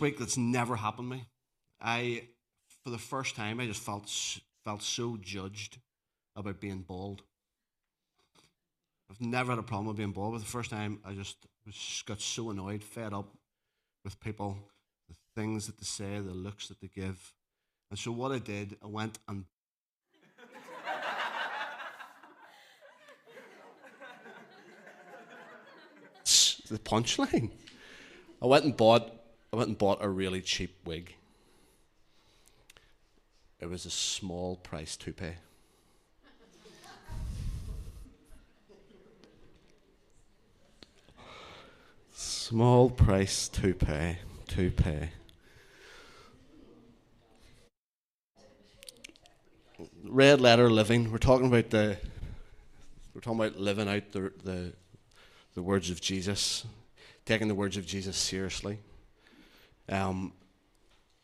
week that's never happened to me. For the first time, I just felt so judged about being bald. I've never had a problem with being bald, but the first time I just got so annoyed, fed up with people, the things that they say, the looks that they give. And so what I did, I went and the punchline. I went and bought a really cheap wig. It was a small price to pay. Small price to pay, to pay. Red Letter Living. We're talking about living out the words of Jesus, taking the words of Jesus seriously. And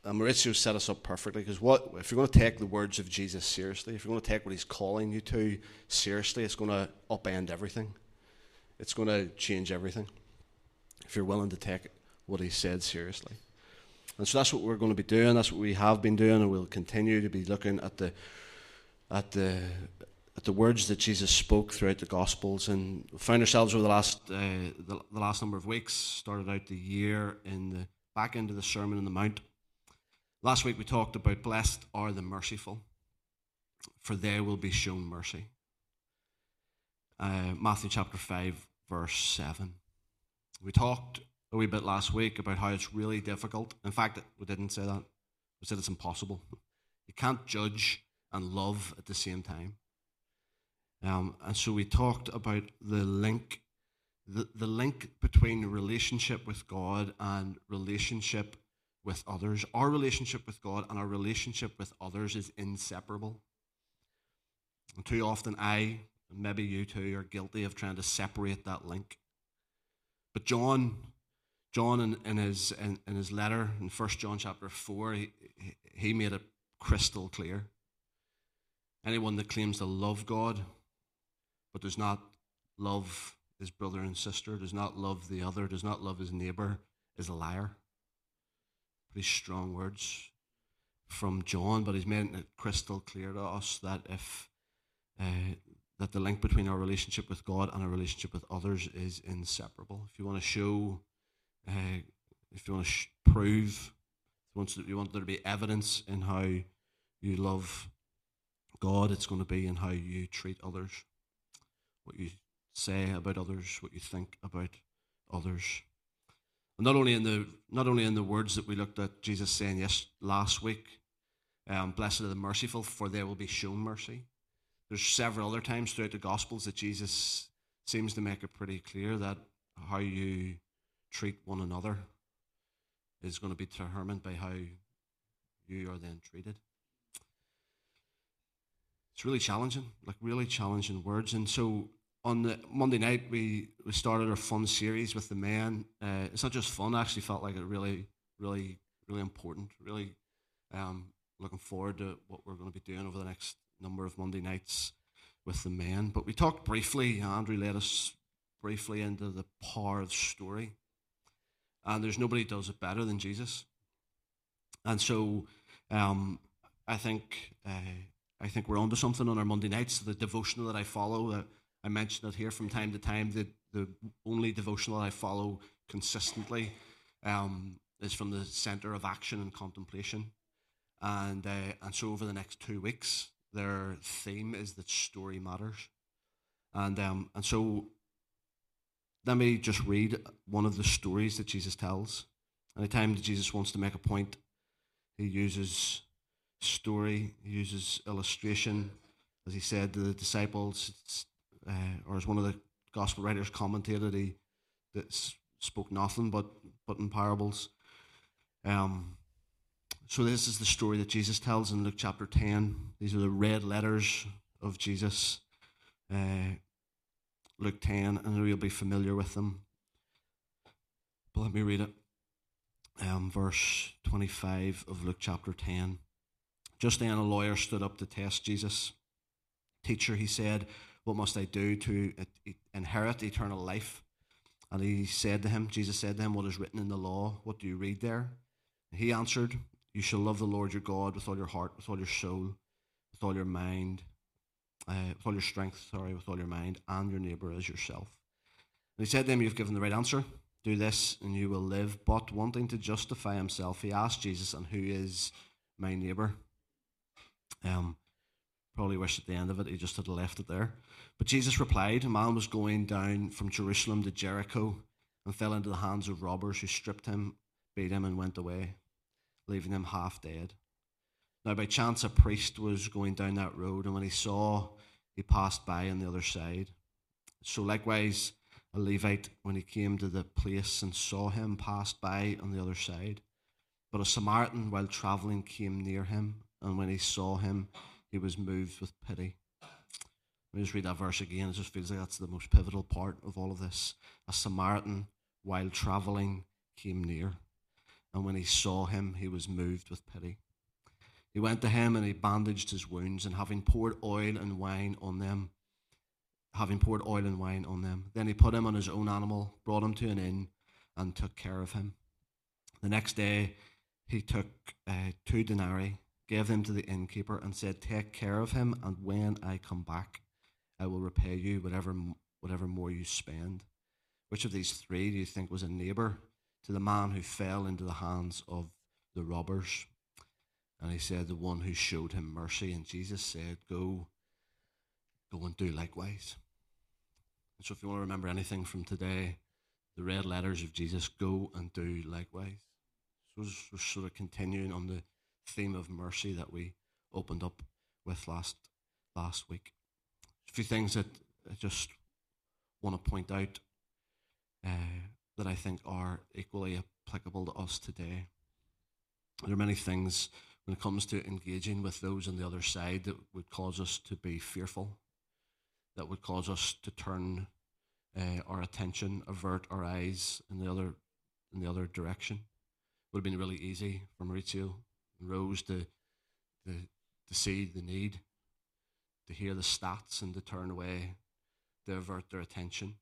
Mauricio set us up perfectly, because if you're going to take the words of Jesus seriously, if you're going to take what he's calling you to seriously, it's going to upend everything. It's going to change everything, if you're willing to take what he said seriously. And so that's what we're going to be doing. That's what we have been doing, and we'll continue to be looking at the words that Jesus spoke throughout the Gospels. And we found ourselves over the last number of weeks, started out the year back into the Sermon on the Mount. Last week we talked about blessed are the merciful, for they will be shown mercy. Matthew chapter 5, verse 7. We talked a wee bit last week about how it's really difficult. In fact, we didn't say that. We said it's impossible. You can't judge and love at the same time. And so we talked about the link between relationship with God and relationship with others. Our relationship with God and our relationship with others is inseparable. And too often I, and maybe you too, are guilty of trying to separate that link. But John in his letter in 1 John chapter 4, he made it crystal clear. Anyone that claims to love God but does not love his brother and sister, does not love the other, does not love his neighbor, is a liar. Pretty strong words from John, but he's made it crystal clear to us that that the link between our relationship with God and our relationship with others is inseparable. If you want to prove, if you want there to be evidence in how you love God, it's going to be in how you treat others, what you say about others, what you think about others. And not only in the words that we looked at Jesus saying last week, blessed are the merciful, for they will be shown mercy. There's several other times throughout the Gospels that Jesus seems to make it pretty clear that how you treat one another is going to be determined by how you are then treated. It's really challenging, words. And so on the Monday night, we started our fun series with the men. It's not just fun, I actually felt like it really, really, really important. Really looking forward to what we're going to be doing over the next number of Monday nights with the men. But we talked briefly, Andrew led us briefly into the power of story. And there's nobody does it better than Jesus. And so I think we're onto something on our Monday nights. The devotional that I follow, I mention it here from time to time, the only devotional that I follow consistently is from the Center of Action and Contemplation. And so over the next 2 weeks, their theme is that story matters. And so let me just read one of the stories that Jesus tells. Anytime that Jesus wants to make a point, he uses story, he uses illustration. As he said to the disciples, or as one of the gospel writers commentated, he spoke nothing but in parables. So this is the story that Jesus tells in Luke chapter 10. These are the red letters of Jesus, Luke 10, and you'll be familiar with them. But let me read it. Verse 25 of Luke chapter 10. Just then a lawyer stood up to test Jesus. Teacher, he said, what must I do to inherit eternal life? And Jesus said to him, what is written in the law? What do you read there? He answered, "You shall love the Lord your God with all your heart, with all your soul, with all your mind, with all your strength, with all your mind, and your neighbour as yourself." And he said to them, "You've given the right answer. Do this and you will live." But wanting to justify himself, he asked Jesus, "And who is my neighbour?" Probably wish at the end of it he just had left it there. But Jesus replied, "A man was going down from Jerusalem to Jericho and fell into the hands of robbers who stripped him, beat him, and went away, leaving him half dead. Now by chance a priest was going down that road, and when he saw, he passed by on the other side. So likewise a Levite, when he came to the place and saw him, passed by on the other side. But a Samaritan, while travelling, came near him, and when he saw him, he was moved with pity." Let me just read that verse again. It just feels like that's the most pivotal part of all of this. A Samaritan, while travelling, came near, and when he saw him, he was moved with pity. He went to him and he bandaged his wounds, and having poured oil and wine on them. Then he put him on his own animal, brought him to an inn, and took care of him. The next day he took 2 denarii, gave them to the innkeeper, and said, "Take care of him, and when I come back, I will repay you whatever more you spend." Which of these 3 do you think was a neighbour to the man who fell into the hands of the robbers? And he said, "The one who showed him mercy." And Jesus said, Go and do likewise. And so if you want to remember anything from today, the red letters of Jesus, go and do likewise. So we're sort of continuing on the theme of mercy that we opened up with last week. A few things that I just want to point out that I think are equally applicable to us today. There are many things when it comes to engaging with those on the other side that would cause us to be fearful, that would cause us to turn our attention, avert our eyes in the other direction. It would have been really easy from Rachel and Rose to see the need, to hear the stats, and to turn away, to avert their attention.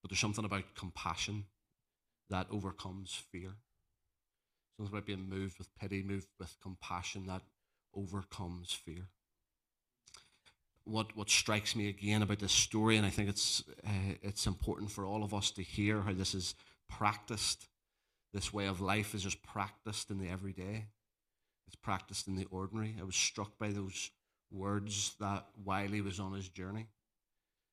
But there's something about compassion that overcomes fear. Something about being moved with pity, moved with compassion that overcomes fear. What strikes me again about this story, and I think it's important for all of us to hear how this is practiced. This way of life is just practiced in the everyday. It's practiced in the ordinary. I was struck by those words that while he was on his journey,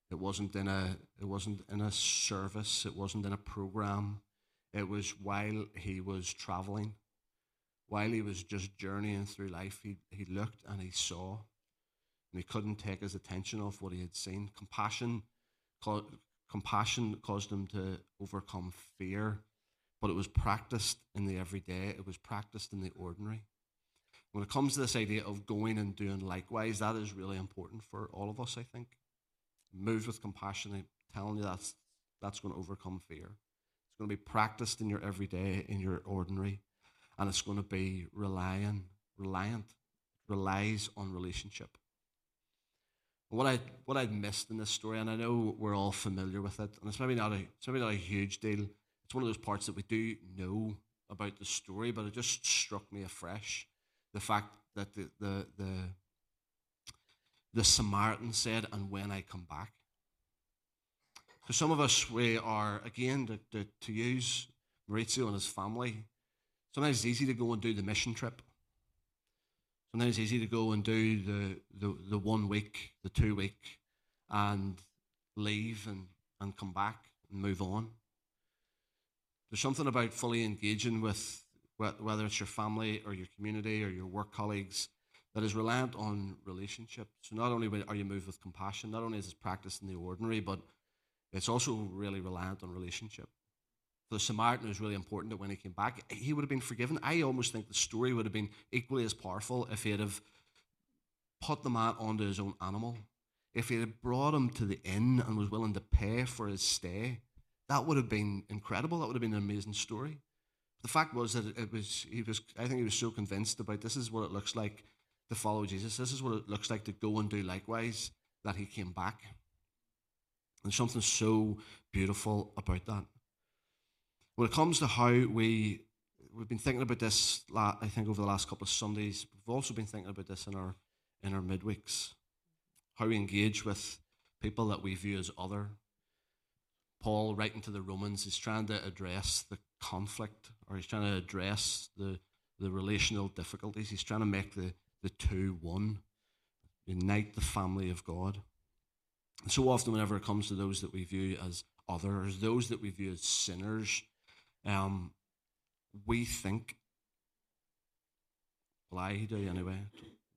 it wasn't in a service, it wasn't in a program. It was while he was traveling, while he was just journeying through life, he looked and he saw. And he couldn't take his attention off what he had seen. Compassion caused him to overcome fear, but it was practiced in the everyday. It was practiced in the ordinary. When it comes to this idea of going and doing likewise, that is really important for all of us, I think. Moved with compassion, I'm telling you, that's going to overcome fear. It's going to be practiced in your everyday, in your ordinary, and it's going to be relies on relationship. What I'd missed in this story, and I know we're all familiar with it, and it's maybe not a huge deal. It's one of those parts that we do know about the story, but it just struck me afresh. The fact that the Samaritan said, "And when I come back." So some of us, we are, again, to use Maurizio and his family, sometimes it's easy to go and do the mission trip. Sometimes it's easy to go and do the 1 week, the 2 week, and leave and come back and move on. There's something about fully engaging with, whether it's your family or your community or your work colleagues, that is reliant on relationships. So not only are you moved with compassion, not only is it practiced in the ordinary, but it's also really reliant on relationship. For the Samaritan, it was really important that when he came back, he would have been forgiven. I almost think the story would have been equally as powerful if he had have put the man onto his own animal. If he had brought him to the inn and was willing to pay for his stay, that would have been incredible. That would have been an amazing story. The fact was that I think he was so convinced about this is what it looks like to follow Jesus. This is what it looks like to go and do likewise, that he came back. There's something so beautiful about that. When it comes to how we we've been thinking about this, I think, over the last couple of Sundays. We've also been thinking about this in our midweeks, how we engage with people that we view as other. Paul, writing to the Romans, is trying to address the conflict, or he's trying to address the relational difficulties. He's trying to make the two one, unite the family of God. And so often whenever it comes to those that we view as others, those that we view as sinners, we think, well, I do anyway,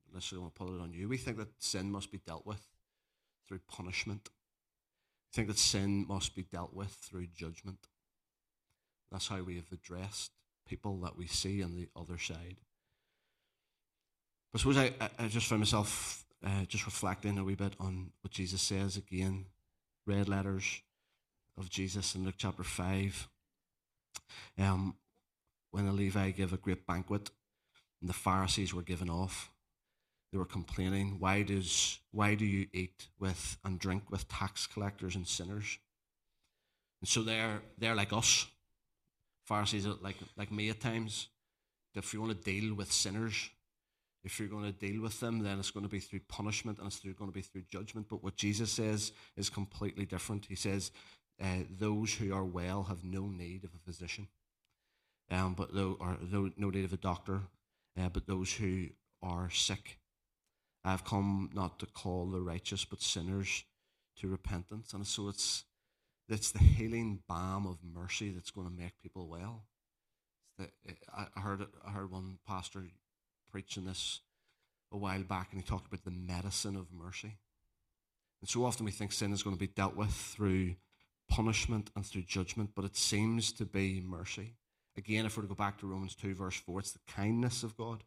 unless I want to put it on you, we think that sin must be dealt with through punishment. We think that sin must be dealt with through judgment. That's how we have addressed people that we see on the other side. I suppose I just found myself just reflecting a wee bit on what Jesus says again, red letters of Jesus in Luke chapter 5. When a Levi gave a great banquet and the Pharisees were given off, they were complaining, why do you eat with and drink with tax collectors and sinners? And so they're like us. Pharisees are like me at times. If you want to deal with sinners, if you're going to deal with them, then it's going to be through punishment and it's going to be through judgment. But what Jesus says is completely different. He says, those who are well have no need of a physician, no need of a doctor, but those who are sick. I've come not to call the righteous, but sinners to repentance. And so it's the healing balm of mercy that's going to make people well. I heard one pastor preaching this a while back, and he talked about the medicine of mercy. And so often we think sin is going to be dealt with through punishment and through judgment, but it seems to be mercy. Again, if we're to go back to Romans 2 verse 4, it's the kindness of God.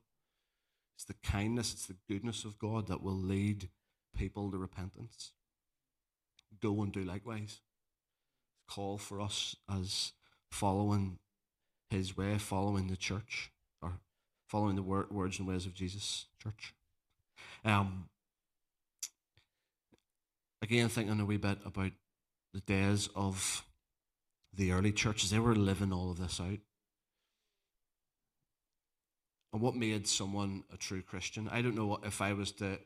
It's the kindness, it's the goodness of God that will lead people to repentance. Go and do likewise. Call for us as following his way, following the church, or following the words and ways of Jesus, church. Again, thinking a wee bit about the days of the early churches, they were living all of this out. And what made someone a true Christian? I don't know if I was to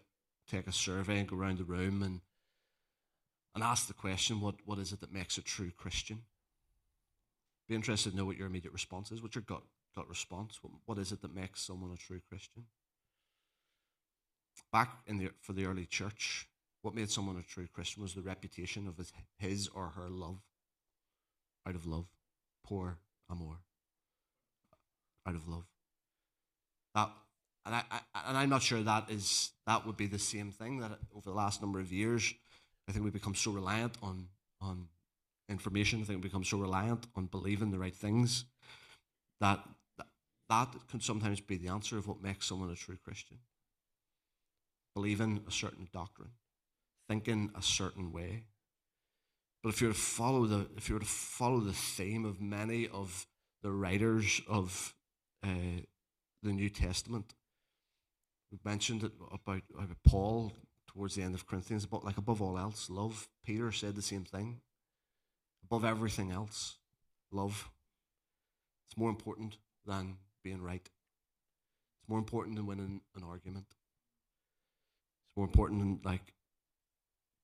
take a survey and go around the room and ask the question, what is it that makes a true Christian? Be interested to know what your immediate response is. What's your gut response? What is it that makes someone a true Christian? For the early church, what made someone a true Christian was the reputation of his or her love. Out of love. Pour amour. Out of love. I'm not sure that would be the same thing that over the last number of years, I think we become so reliant on information. I think we become so reliant on believing the right things that can sometimes be the answer of what makes someone a true Christian. Believing a certain doctrine, thinking a certain way. But if you were to follow the theme of many of the writers of the New Testament, we've mentioned it about Paul towards the end of Corinthians, but like above all else, love. Peter said the same thing. Above everything else, love. It's more important than being right. It's more important than winning an argument. It's more important than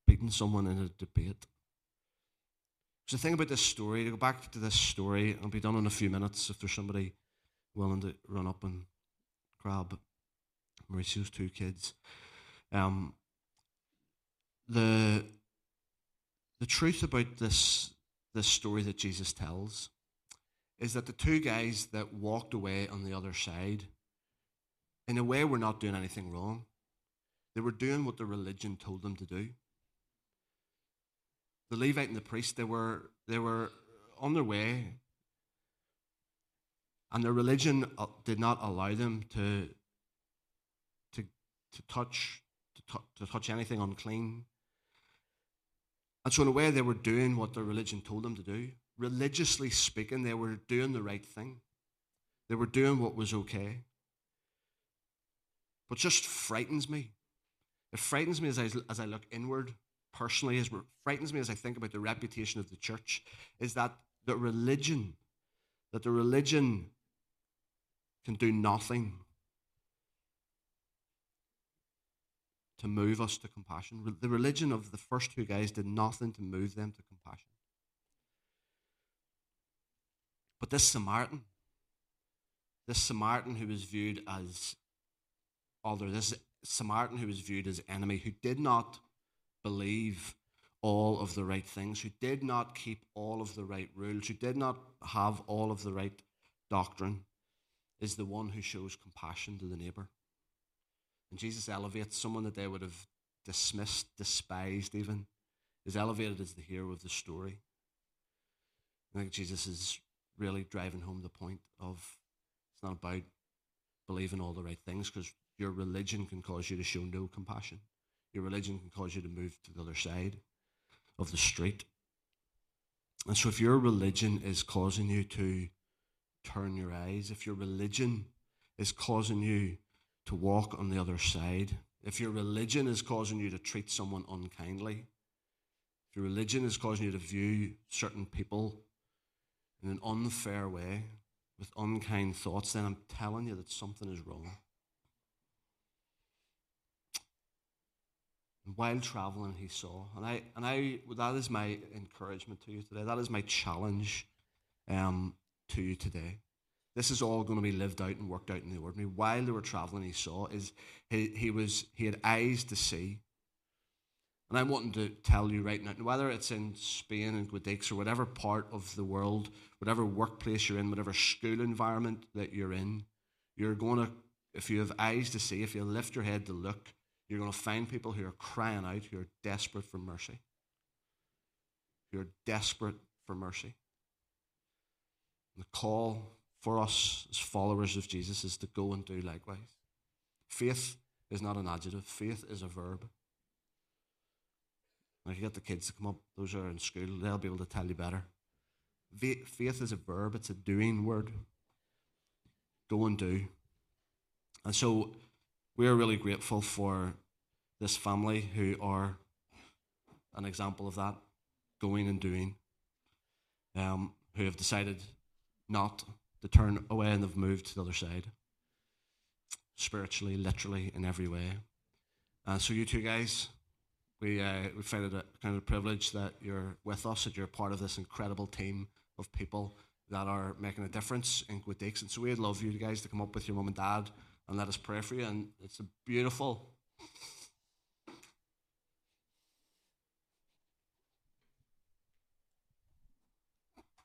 beating someone in a debate. So the thing about this story, to go back to this story, and I'll be done in a few minutes if there's somebody willing to run up and grab Mauricio's two kids. The truth about this story that Jesus tells is that the two guys that walked away on the other side, in a way, were not doing anything wrong. They were doing what the religion told them to do. The Levite and the priest, they were on their way, and their religion did not allow them to touch anything unclean. And so in a way, they were doing what their religion told them to do. Religiously speaking, they were doing the right thing. They were doing what was okay. But just frightens me. It frightens me as I look inward personally. It frightens me as I think about the reputation of the church, is that the religion can do nothing to move us to compassion. The religion of the first two guys did nothing to move them to compassion. But this Samaritan who was viewed as other, this Samaritan who was viewed as enemy, who did not believe all of the right things, who did not keep all of the right rules, who did not have all of the right doctrine, is the one who shows compassion to the neighbor. And Jesus elevates someone that they would have dismissed, despised even, is elevated as the hero of the story. I think Jesus is really driving home the point of it's not about believing all the right things, because your religion can cause you to show no compassion. Your religion can cause you to move to the other side of the street. And so if your religion is causing you to turn your eyes, if your religion is causing you to walk on the other side, if your religion is causing you to treat someone unkindly, if your religion is causing you to view certain people in an unfair way with unkind thoughts, then I'm telling you that something is wrong. And while traveling, he saw, and I that is my encouragement to you today. That is my challenge to you today. This is all going to be lived out and worked out in the ordinary. While they were traveling, he saw, is he had eyes to see. And I'm wanting to tell you right now, whether it's in Spain and Guadix or whatever part of the world, whatever workplace you're in, whatever school environment that you're in, you're going to, if you have eyes to see, if you lift your head to look, you're going to find people who are crying out, who are desperate for mercy. Who are desperate for mercy. And the call for us as followers of Jesus is to go and do likewise. Faith is not an adjective. Faith is a verb. Now, if you get the kids to come up, those who are in school, they'll be able to tell you better. Faith is a verb, it's a doing word. Go and do. And so we are really grateful for this family who are an example of that, going and doing, who have decided not to turn away and have moved to the other side, spiritually, literally, in every way. So you two guys, we find it a kind of privilege that you're with us, that you're part of this incredible team of people that are making a difference in Guadix. And so we'd love you guys to come up with your mum and dad and let us pray for you. And it's a beautiful